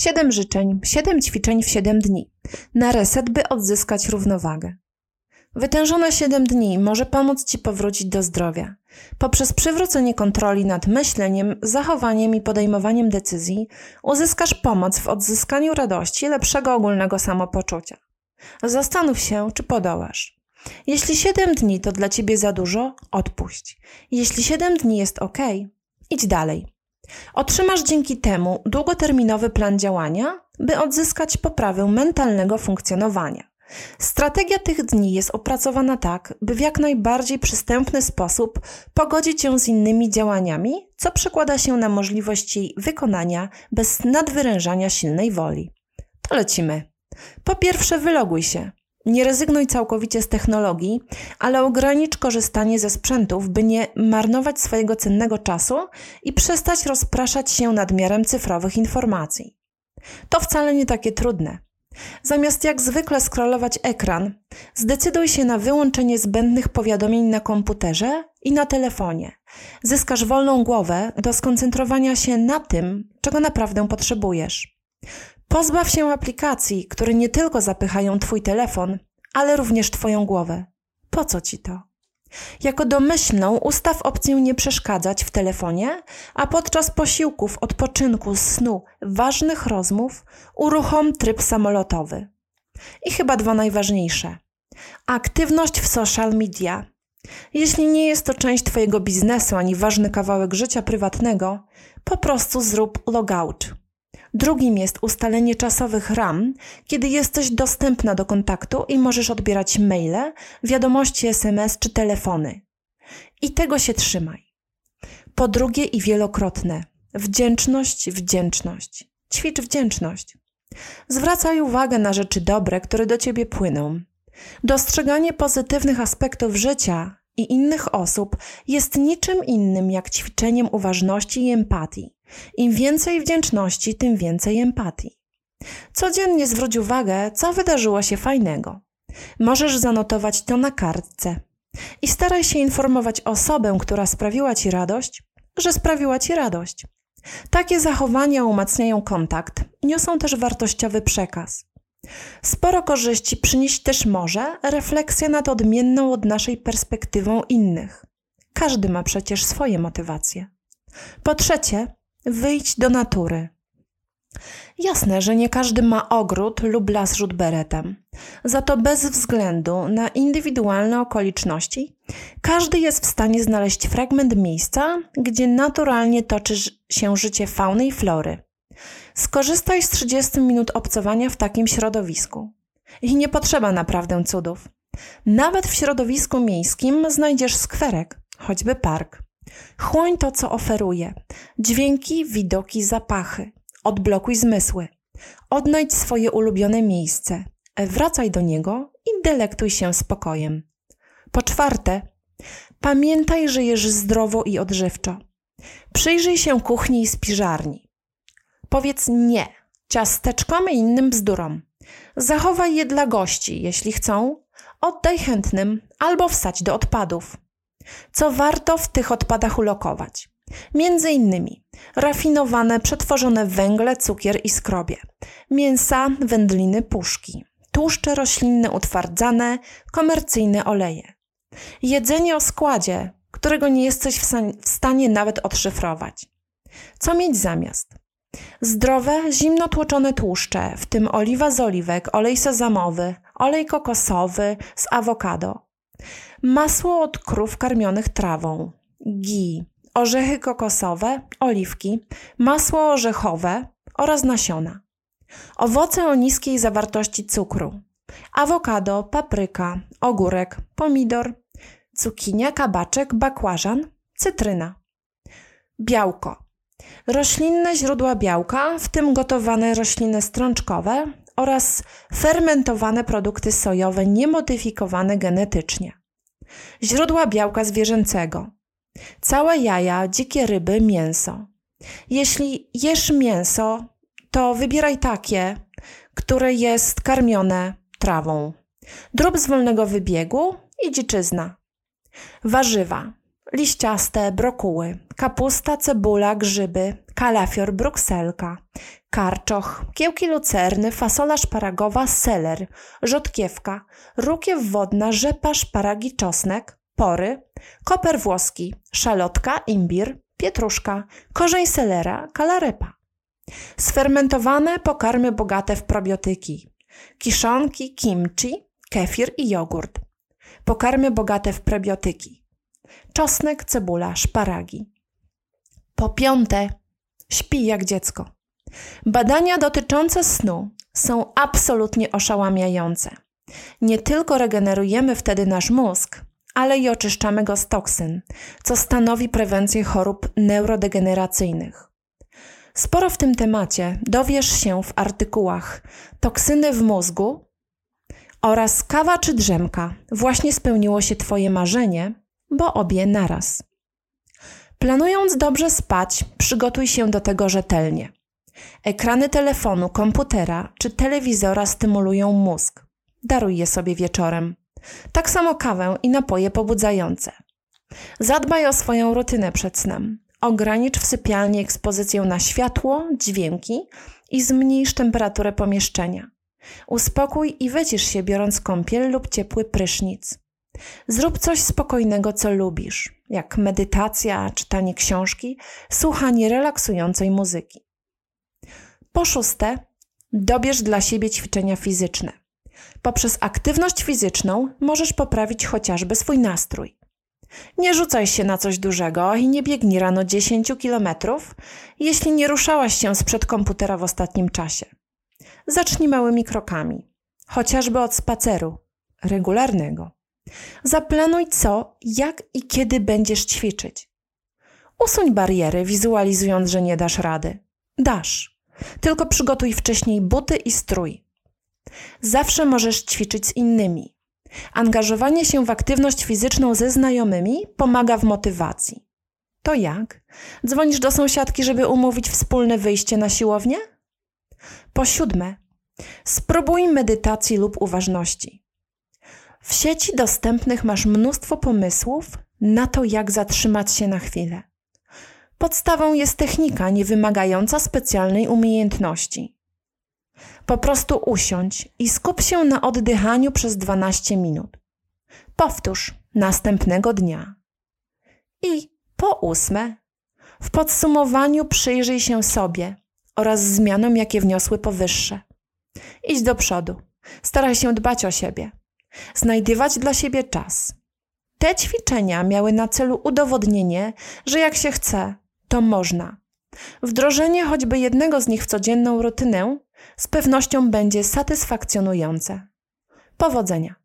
7 życzeń, 7 ćwiczeń w 7 dni. Na reset, by odzyskać równowagę. Wytężone 7 dni może pomóc Ci powrócić do zdrowia. Poprzez przywrócenie kontroli nad myśleniem, zachowaniem i podejmowaniem decyzji uzyskasz pomoc w odzyskaniu radości i lepszego ogólnego samopoczucia. Zastanów się, czy podołasz. Jeśli 7 dni to dla Ciebie za dużo, odpuść. Jeśli 7 dni jest ok, idź dalej. Otrzymasz dzięki temu długoterminowy plan działania, by odzyskać poprawę mentalnego funkcjonowania. Strategia tych dni jest opracowana tak, by w jak najbardziej przystępny sposób pogodzić ją z innymi działaniami, co przekłada się na możliwość jej wykonania bez nadwyrężania silnej woli. To lecimy. Po pierwsze, wyloguj się. Nie rezygnuj całkowicie z technologii, ale ogranicz korzystanie ze sprzętów, by nie marnować swojego cennego czasu i przestać rozpraszać się nadmiarem cyfrowych informacji. To wcale nie takie trudne. Zamiast jak zwykle scrollować ekran, zdecyduj się na wyłączenie zbędnych powiadomień na komputerze i na telefonie. Zyskasz wolną głowę do skoncentrowania się na tym, czego naprawdę potrzebujesz. Pozbaw się aplikacji, które nie tylko zapychają Twój telefon, ale również Twoją głowę. Po co Ci to? Jako domyślną ustaw opcję nie przeszkadzać w telefonie, a podczas posiłków, odpoczynku, snu, ważnych rozmów uruchom tryb samolotowy. I chyba dwa najważniejsze. Aktywność w social media. Jeśli nie jest to część Twojego biznesu ani ważny kawałek życia prywatnego, po prostu zrób logout. Drugim jest ustalenie czasowych ram, kiedy jesteś dostępna do kontaktu i możesz odbierać maile, wiadomości SMS czy telefony. I tego się trzymaj. Po drugie i wielokrotne. Wdzięczność, wdzięczność. Ćwicz wdzięczność. Zwracaj uwagę na rzeczy dobre, które do Ciebie płyną. Dostrzeganie pozytywnych aspektów życia i innych osób jest niczym innym jak ćwiczeniem uważności i empatii. Im więcej wdzięczności, tym więcej empatii. Codziennie zwróć uwagę, co wydarzyło się fajnego. Możesz zanotować to na kartce. I staraj się informować osobę, która sprawiła Ci radość, że sprawiła Ci radość. Takie zachowania umacniają kontakt, niosą też wartościowy przekaz. Sporo korzyści przynieść też może refleksja nad odmienną od naszej perspektywą innych. Każdy ma przecież swoje motywacje. Po trzecie, wyjdź do natury. Jasne, że nie każdy ma ogród lub las rzut beretem. Za to bez względu na indywidualne okoliczności, każdy jest w stanie znaleźć fragment miejsca, gdzie naturalnie toczy się życie fauny i flory. Skorzystaj z 30 minut obcowania w takim środowisku. I nie potrzeba naprawdę cudów. Nawet w środowisku miejskim znajdziesz skwerek, choćby park. Chłoń to, co oferuje. Dźwięki, widoki, zapachy. Odblokuj zmysły. Odnajdź swoje ulubione miejsce. Wracaj do niego i delektuj się spokojem. Po czwarte, pamiętaj, że jesz zdrowo i odżywczo. Przyjrzyj się kuchni i spiżarni. Powiedz nie ciasteczkom i innym bzdurom. Zachowaj je dla gości, jeśli chcą. Oddaj chętnym albo wsadź do odpadów. Co warto w tych odpadach ulokować? Między innymi rafinowane, przetworzone węgle, cukier i skrobie, mięsa, wędliny, puszki, tłuszcze roślinne utwardzane, komercyjne oleje. Jedzenie o składzie, którego nie jesteś w stanie nawet odszyfrować. Co mieć zamiast? Zdrowe, zimno tłoczone tłuszcze, w tym oliwa z oliwek, olej sezamowy, olej kokosowy z awokado. Masło od krów karmionych trawą, ghee, orzechy kokosowe, oliwki, masło orzechowe oraz nasiona. Owoce o niskiej zawartości cukru, awokado, papryka, ogórek, pomidor, cukinia, kabaczek, bakłażan, cytryna. Białko. Roślinne źródła białka, w tym gotowane rośliny strączkowe oraz fermentowane produkty sojowe niemodyfikowane genetycznie. Źródła białka zwierzęcego. Całe jaja, dzikie ryby, mięso. Jeśli jesz mięso, to wybieraj takie, które jest karmione trawą. Drób z wolnego wybiegu i dziczyzna. Warzywa. liściaste brokuły, kapusta, cebula, grzyby, kalafior, brukselka, karczoch, kiełki lucerny, fasola szparagowa, seler, rzodkiewka, rukiew wodna, rzepa, szparag i czosnek, pory, koper włoski, szalotka, imbir, pietruszka, korzeń selera, kalarepa. Sfermentowane pokarmy bogate w probiotyki, kiszonki, kimchi, kefir i jogurt. Pokarmy bogate w prebiotyki, czosnek, cebula, szparagi. Po piąte, śpi jak dziecko. Badania dotyczące snu są absolutnie oszałamiające. Nie tylko regenerujemy wtedy nasz mózg, ale i oczyszczamy go z toksyn, co stanowi prewencję chorób neurodegeneracyjnych. Sporo w tym temacie dowiesz się w artykułach Toksyny w mózgu oraz Kawa czy drzemka. Właśnie spełniło się Twoje marzenie, bo obie naraz. Planując dobrze spać, przygotuj się do tego rzetelnie. Ekrany telefonu, komputera czy telewizora stymulują mózg. Daruj je sobie wieczorem. Tak samo kawę i napoje pobudzające. Zadbaj o swoją rutynę przed snem. Ogranicz w sypialni ekspozycję na światło, dźwięki i zmniejsz temperaturę pomieszczenia. Uspokój i wycisz się, biorąc kąpiel lub ciepły prysznic. Zrób coś spokojnego, co lubisz, jak medytacja, czytanie książki, słuchanie relaksującej muzyki. Po szóste, dobierz dla siebie ćwiczenia fizyczne. Poprzez aktywność fizyczną możesz poprawić chociażby swój nastrój. Nie rzucaj się na coś dużego i nie biegnij rano 10 km, jeśli nie ruszałaś się sprzed komputera w ostatnim czasie. Zacznij małymi krokami, chociażby od spaceru, regularnego. Zaplanuj co, jak i kiedy będziesz ćwiczyć. Usuń bariery, wizualizując, że nie dasz rady. Dasz, tylko przygotuj wcześniej buty i strój. Zawsze możesz ćwiczyć z innymi. Angażowanie się w aktywność fizyczną ze znajomymi pomaga w motywacji. To jak? Dzwonisz do sąsiadki, żeby umówić wspólne wyjście na siłownię? Po siódme, spróbuj medytacji lub uważności. W sieci dostępnych masz mnóstwo pomysłów na to, jak zatrzymać się na chwilę. Podstawą jest technika niewymagająca specjalnej umiejętności. Po prostu usiądź i skup się na oddychaniu przez 12 minut. Powtórz następnego dnia. I po ósme, w podsumowaniu przyjrzyj się sobie oraz zmianom, jakie wniosły powyższe. Idź do przodu. Staraj się dbać o siebie. Znajdywać dla siebie czas. Te ćwiczenia miały na celu udowodnienie, że jak się chce, to można. Wdrożenie choćby jednego z nich w codzienną rutynę z pewnością będzie satysfakcjonujące. Powodzenia!